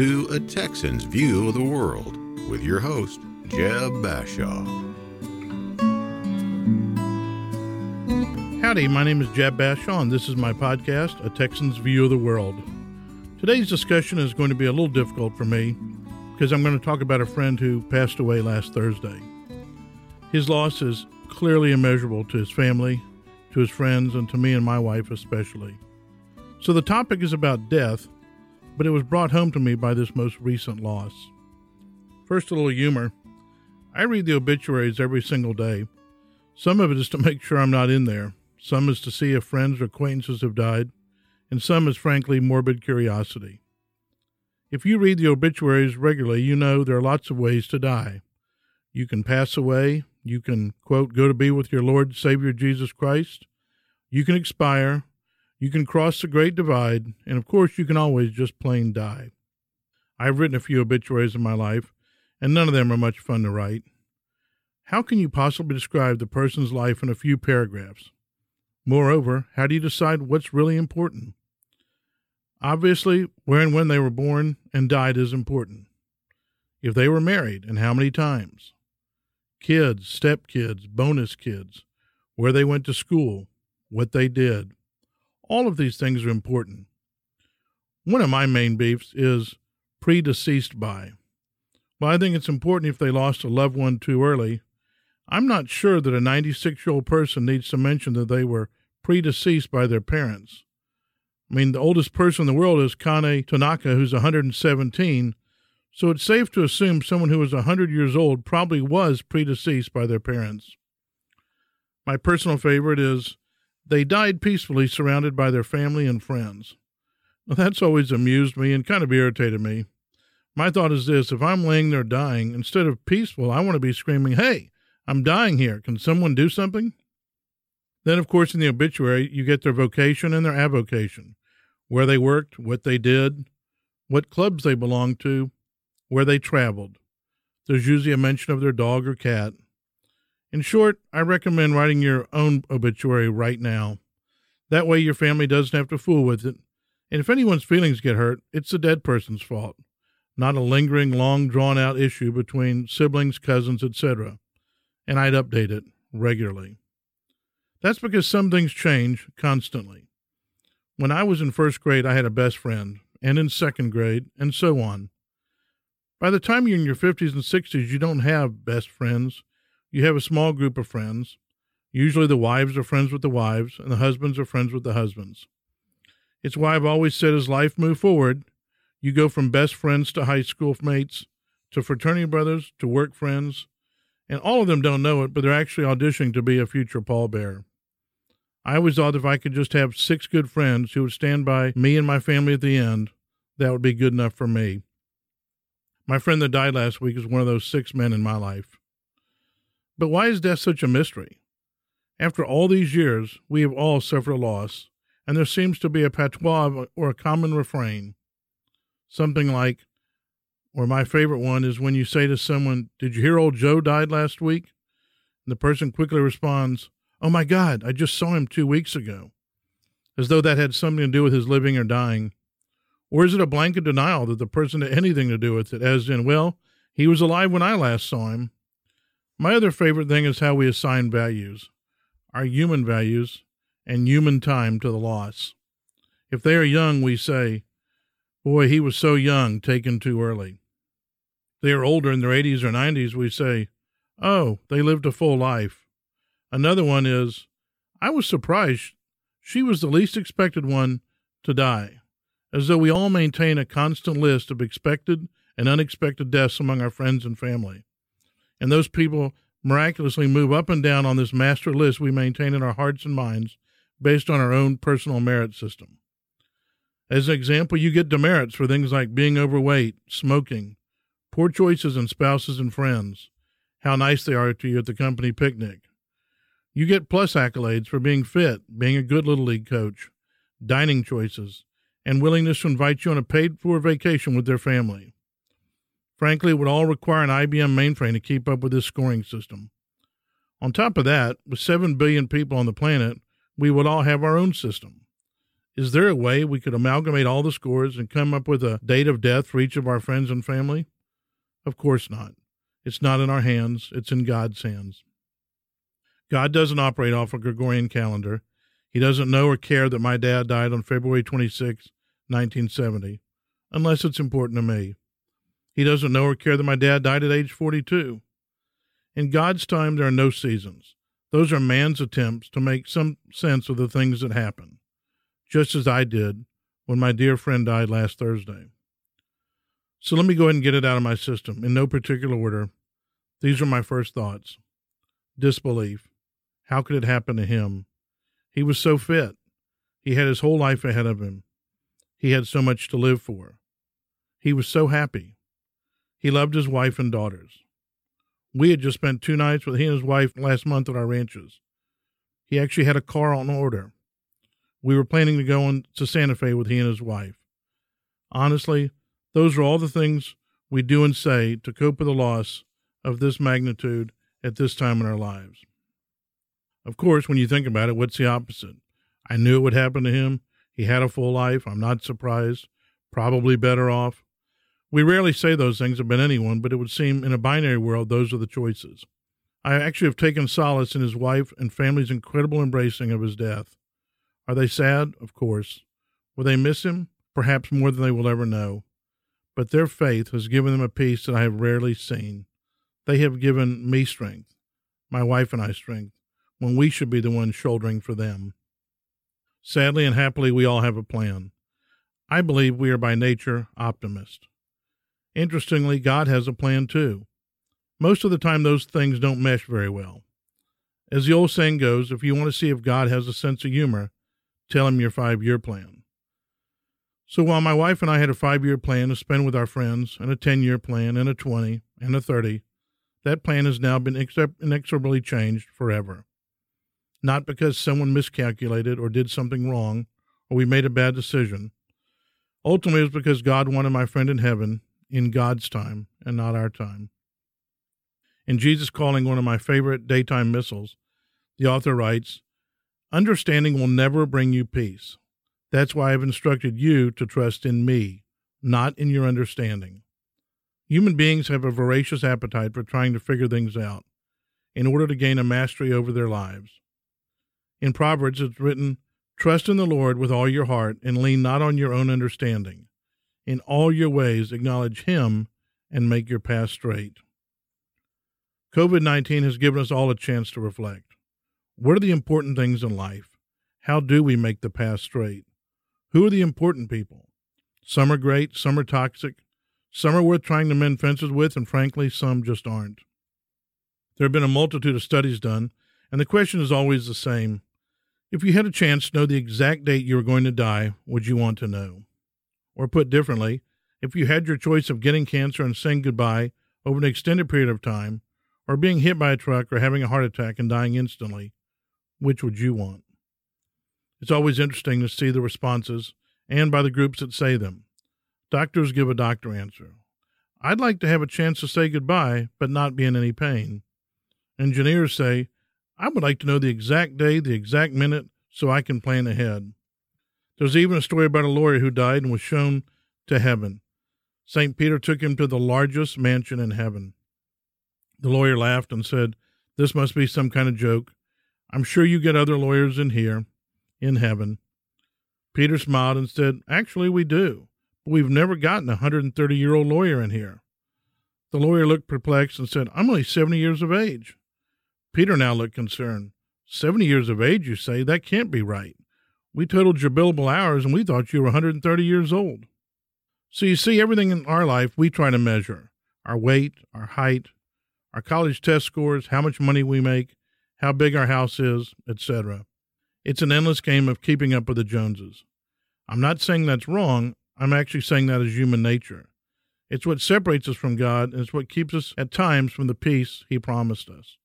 to A Texan's View of the World with your host, Jeb Bashaw. Howdy, my name is Jeb Bashaw, and this is my podcast, A Texan's View of the World. Today's discussion is going to be a little difficult for me because I'm going to talk about a friend who passed away last Thursday. His loss is clearly immeasurable to his family, to his friends, and to me and my wife especially. So the topic is about death, but it was brought home to me by this most recent loss. First, a little humor. I read the obituaries every single day. Some of it is to make sure I'm not in there. Some is to see if friends or acquaintances have died, and some is frankly morbid curiosity. If you read the obituaries regularly, you know there are lots of ways to die. You can pass away. You can, quote, go to be with your Lord, Savior, Jesus Christ. You can expire. You can cross the great divide. And, of course, you can always just plain die. I've written a few obituaries in my life, and none of them are much fun to write. How can you possibly describe the person's life in a few paragraphs? Moreover, how do you decide what's really important? Obviously, where and when they were born and died is important. If they were married, and how many times? Kids, stepkids, bonus kids, where they went to school, what they did. All of these things are important. One of my main beefs is predeceased by. Well, I think it's important if they lost a loved one too early. I'm not sure that a 96-year-old person needs to mention that they were predeceased by their parents. I mean, the oldest person in the world is Kane Tanaka, who's 117, so it's safe to assume someone who was 100 years old probably was predeceased by their parents. My personal favorite is, they died peacefully surrounded by their family and friends. Well, that's always amused me and kind of irritated me. My thought is this, if I'm laying there dying, instead of peaceful, I want to be screaming, hey, I'm dying here, can someone do something? Then, of course, in the obituary, you get their vocation and their avocation, where they worked, what they did, what clubs they belonged to, where they traveled. There's usually a mention of their dog or cat. In short, I recommend writing your own obituary right now. That way your family doesn't have to fool with it. And if anyone's feelings get hurt, it's the dead person's fault, not a lingering, long, drawn-out issue between siblings, cousins, etc. And I'd update it regularly. That's because some things change constantly. When I was in first grade, I had a best friend, and in second grade, and so on. By the time you're in your 50s and 60s, you don't have best friends. You have a small group of friends. Usually the wives are friends with the wives, and the husbands are friends with the husbands. It's why I've always said as life moves forward, you go from best friends to high school mates, to fraternity brothers, to work friends, and all of them don't know it, but they're actually auditioning to be a future pallbearer. I always thought if I could just have 6 good friends who would stand by me and my family at the end, that would be good enough for me. My friend that died last week is one of those 6 men in my life. But why is death such a mystery? After all these years, we have all suffered a loss, and there seems to be a patois or a common refrain. Something like, or my favorite one is when you say to someone, did you hear old Joe died last week? And the person quickly responds, oh my God, I just saw him 2 weeks ago, as though that had something to do with his living or dying. Or is it a blanket denial that the person had anything to do with it, as in, well, he was alive when I last saw him? My other favorite thing is how we assign values, our human values and human time to the loss. If they are young, we say, boy, he was so young, taken too early. If they are older, in their 80s or 90s, we say, oh, they lived a full life. Another one is, I was surprised she was the least expected one to die, as though we all maintain a constant list of expected and unexpected deaths among our friends and family. And those people miraculously move up and down on this master list we maintain in our hearts and minds based on our own personal merit system. As an example, you get demerits for things like being overweight, smoking, poor choices in spouses and friends, how nice they are to you at the company picnic. You get plus accolades for being fit, being a good Little League coach, dining choices, and willingness to invite you on a paid-for vacation with their family. Frankly, it would all require an IBM mainframe to keep up with this scoring system. On top of that, with 7 billion people on the planet, we would all have our own system. Is there a way we could amalgamate all the scores and come up with a date of death for each of our friends and family? Of course not. It's not in our hands. It's in God's hands. God doesn't operate off a Gregorian calendar. He doesn't know or care that my dad died on February 26, 1970, unless it's important to me. He doesn't know or care that my dad died at age 42. In God's time, there are no seasons. Those are man's attempts to make some sense of the things that happen, just as I did when my dear friend died last Thursday. So let me go ahead and get it out of my system in no particular order. These are my first thoughts. Disbelief. How could it happen to him? He was so fit. He had his whole life ahead of him. He had so much to live for. He was so happy. He loved his wife and daughters. We had just spent 2 nights with he and his wife last month at our ranches. He actually had a car on order. We were planning to go on to Santa Fe with he and his wife. Honestly, those are all the things we do and say to cope with a loss of this magnitude at this time in our lives. Of course, when you think about it, what's the opposite? I knew it would happen to him. He had a full life. I'm not surprised. Probably better off. We rarely say those things about anyone, but it would seem in a binary world, those are the choices. I actually have taken solace in his wife and family's incredible embracing of his death. Are they sad? Of course. Will they miss him? Perhaps more than they will ever know. But their faith has given them a peace that I have rarely seen. They have given me strength, my wife and I strength, when we should be the ones shouldering for them. Sadly and happily, we all have a plan. I believe we are by nature optimists. Interestingly, God has a plan too. Most of the time, those things don't mesh very well. As the old saying goes, if you want to see if God has a sense of humor, tell him your 5-year plan. So while my wife and I had a 5-year plan to spend with our friends, and a 10-year plan, and a 20, and a 30, that plan has now been inexorably changed forever. Not because someone miscalculated or did something wrong, or we made a bad decision. Ultimately, it was because God wanted my friend in heaven in God's time and not our time. In Jesus Calling, one of my favorite daytime missals, the author writes, "Understanding will never bring you peace. That's why I've instructed you to trust in me, not in your understanding." Human beings have a voracious appetite for trying to figure things out in order to gain a mastery over their lives. In Proverbs, it's written, "Trust in the Lord with all your heart and lean not on your own understanding. In all your ways, acknowledge him and make your path straight." COVID-19 has given us all a chance to reflect. What are the important things in life? How do we make the path straight? Who are the important people? Some are great, some are toxic, some are worth trying to mend fences with, and frankly, some just aren't. There have been a multitude of studies done, and the question is always the same. If you had a chance to know the exact date you were going to die, would you want to know? Or put differently, if you had your choice of getting cancer and saying goodbye over an extended period of time, or being hit by a truck or having a heart attack and dying instantly, which would you want? It's always interesting to see the responses, and by the groups that say them. Doctors give a doctor answer. "I'd like to have a chance to say goodbye, but not be in any pain." Engineers say, "I would like to know the exact day, the exact minute, so I can plan ahead." There's even a story about a lawyer who died and was shown to heaven. Saint Peter took him to the largest mansion in heaven. The lawyer laughed and said, "This must be some kind of joke. I'm sure you get other lawyers in here, in heaven." Peter smiled and said, "Actually, we do, but we've never gotten a 130-year-old lawyer in here." The lawyer looked perplexed and said, "I'm only 70 years of age." Peter now looked concerned. "70 years of age, you say? That can't be right. We totaled your billable hours, and we thought you were 130 years old." So you see, everything in our life we try to measure: our weight, our height, our college test scores, how much money we make, how big our house is, etc. It's an endless game of keeping up with the Joneses. I'm not saying that's wrong. I'm actually saying that is human nature. It's what separates us from God, and it's what keeps us at times from the peace he promised us.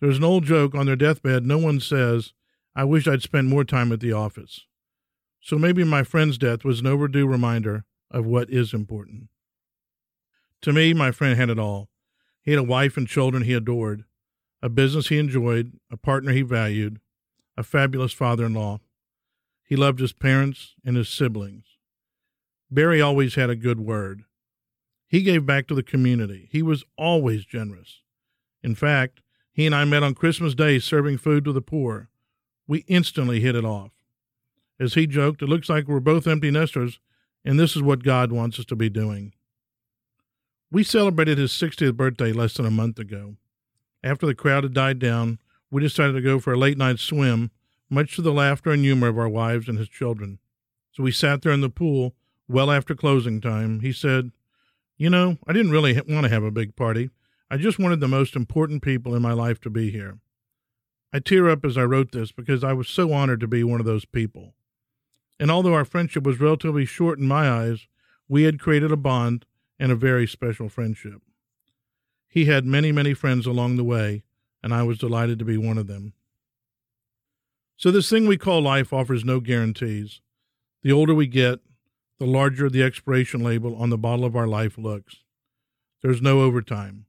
There's an old joke: on their deathbed, no one says, "I wish I'd spend more time at the office." So maybe my friend's death was an overdue reminder of what is important. To me, my friend had it all. He had a wife and children he adored, a business he enjoyed, a partner he valued, a fabulous father-in-law. He loved his parents and his siblings. Barry always had a good word. He gave back to the community. He was always generous. In fact, he and I met on Christmas Day serving food to the poor. We instantly hit it off. As he joked, it looks like we're both empty nesters, and this is what God wants us to be doing. We celebrated his 60th birthday less than a month ago. After the crowd had died down, we decided to go for a late-night swim, much to the laughter and humor of our wives and his children. So we sat there in the pool well after closing time. He said, "You know, I didn't really want to have a big party. I just wanted the most important people in my life to be here." I tear up as I wrote this because I was so honored to be one of those people. And although our friendship was relatively short in my eyes, we had created a bond and a very special friendship. He had many, many friends along the way, and I was delighted to be one of them. So this thing we call life offers no guarantees. The older we get, the larger the expiration label on the bottle of our life looks. There's no overtime.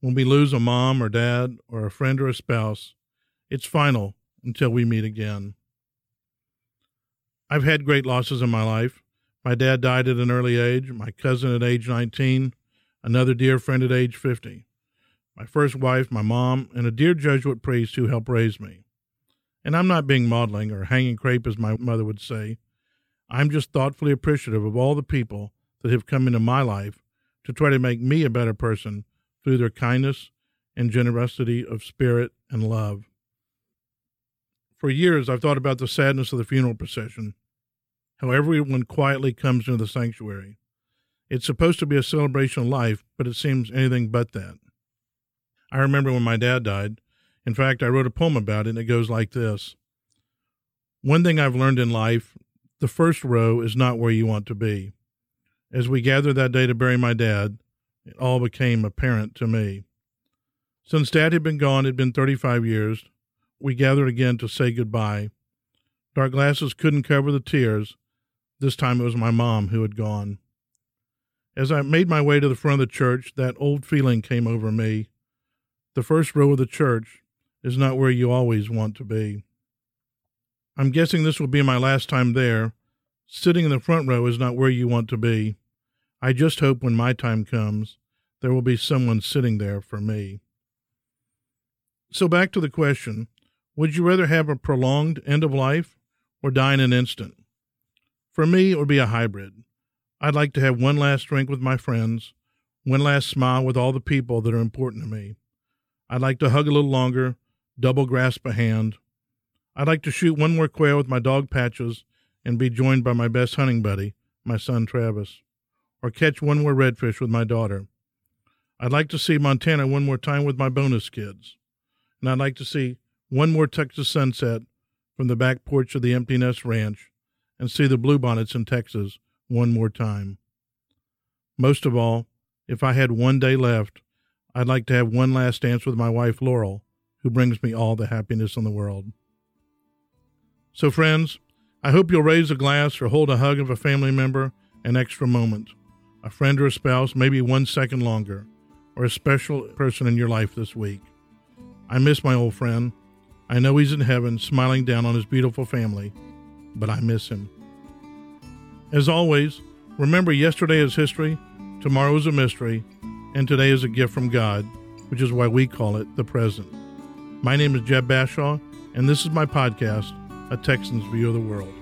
When we lose a mom or dad or a friend or a spouse, it's final until we meet again. I've had great losses in my life. My dad died at an early age, my cousin at age 19, another dear friend at age 50, my first wife, my mom, and a dear Jesuit priest who helped raise me. And I'm not being maudlin or hanging crepe, as my mother would say. I'm just thoughtfully appreciative of all the people that have come into my life to try to make me a better person through their kindness and generosity of spirit and love. For years, I've thought about the sadness of the funeral procession, how everyone quietly comes into the sanctuary. It's supposed to be a celebration of life, but it seems anything but that. I remember when my dad died. In fact, I wrote a poem about it, and it goes like this. One thing I've learned in life, the first row is not where you want to be. As we gathered that day to bury my dad, it all became apparent to me. Since Dad had been gone, it had been 35 years, we gathered again to say goodbye. Dark glasses couldn't cover the tears. This time it was my mom who had gone. As I made my way to the front of the church, that old feeling came over me. The first row of the church is not where you always want to be. I'm guessing this will be my last time there. Sitting in the front row is not where you want to be. I just hope when my time comes, there will be someone sitting there for me. So back to the question, would you rather have a prolonged end of life or die in an instant? For me, it would be a hybrid. I'd like to have one last drink with my friends, one last smile with all the people that are important to me. I'd like to hug a little longer, double grasp a hand. I'd like to shoot one more quail with my dog Patches and be joined by my best hunting buddy, my son Travis, or catch one more redfish with my daughter. I'd like to see Montana one more time with my bonus kids. And I'd like to see one more Texas sunset from the back porch of the Emptiness Ranch and see the Bluebonnets in Texas one more time. Most of all, if I had one day left, I'd like to have one last dance with my wife, Laurel, who brings me all the happiness in the world. So friends, I hope you'll raise a glass or hold a hug of a family member an extra moment, a friend or a spouse, maybe 1 second longer, or a special person in your life this week. I miss my old friend. I know he's in heaven smiling down on his beautiful family, but I miss him. As always, remember yesterday is history, tomorrow is a mystery, and today is a gift from God, which is why we call it the present. My name is Jeb Bashaw, and this is my podcast, A Texan's View of the World.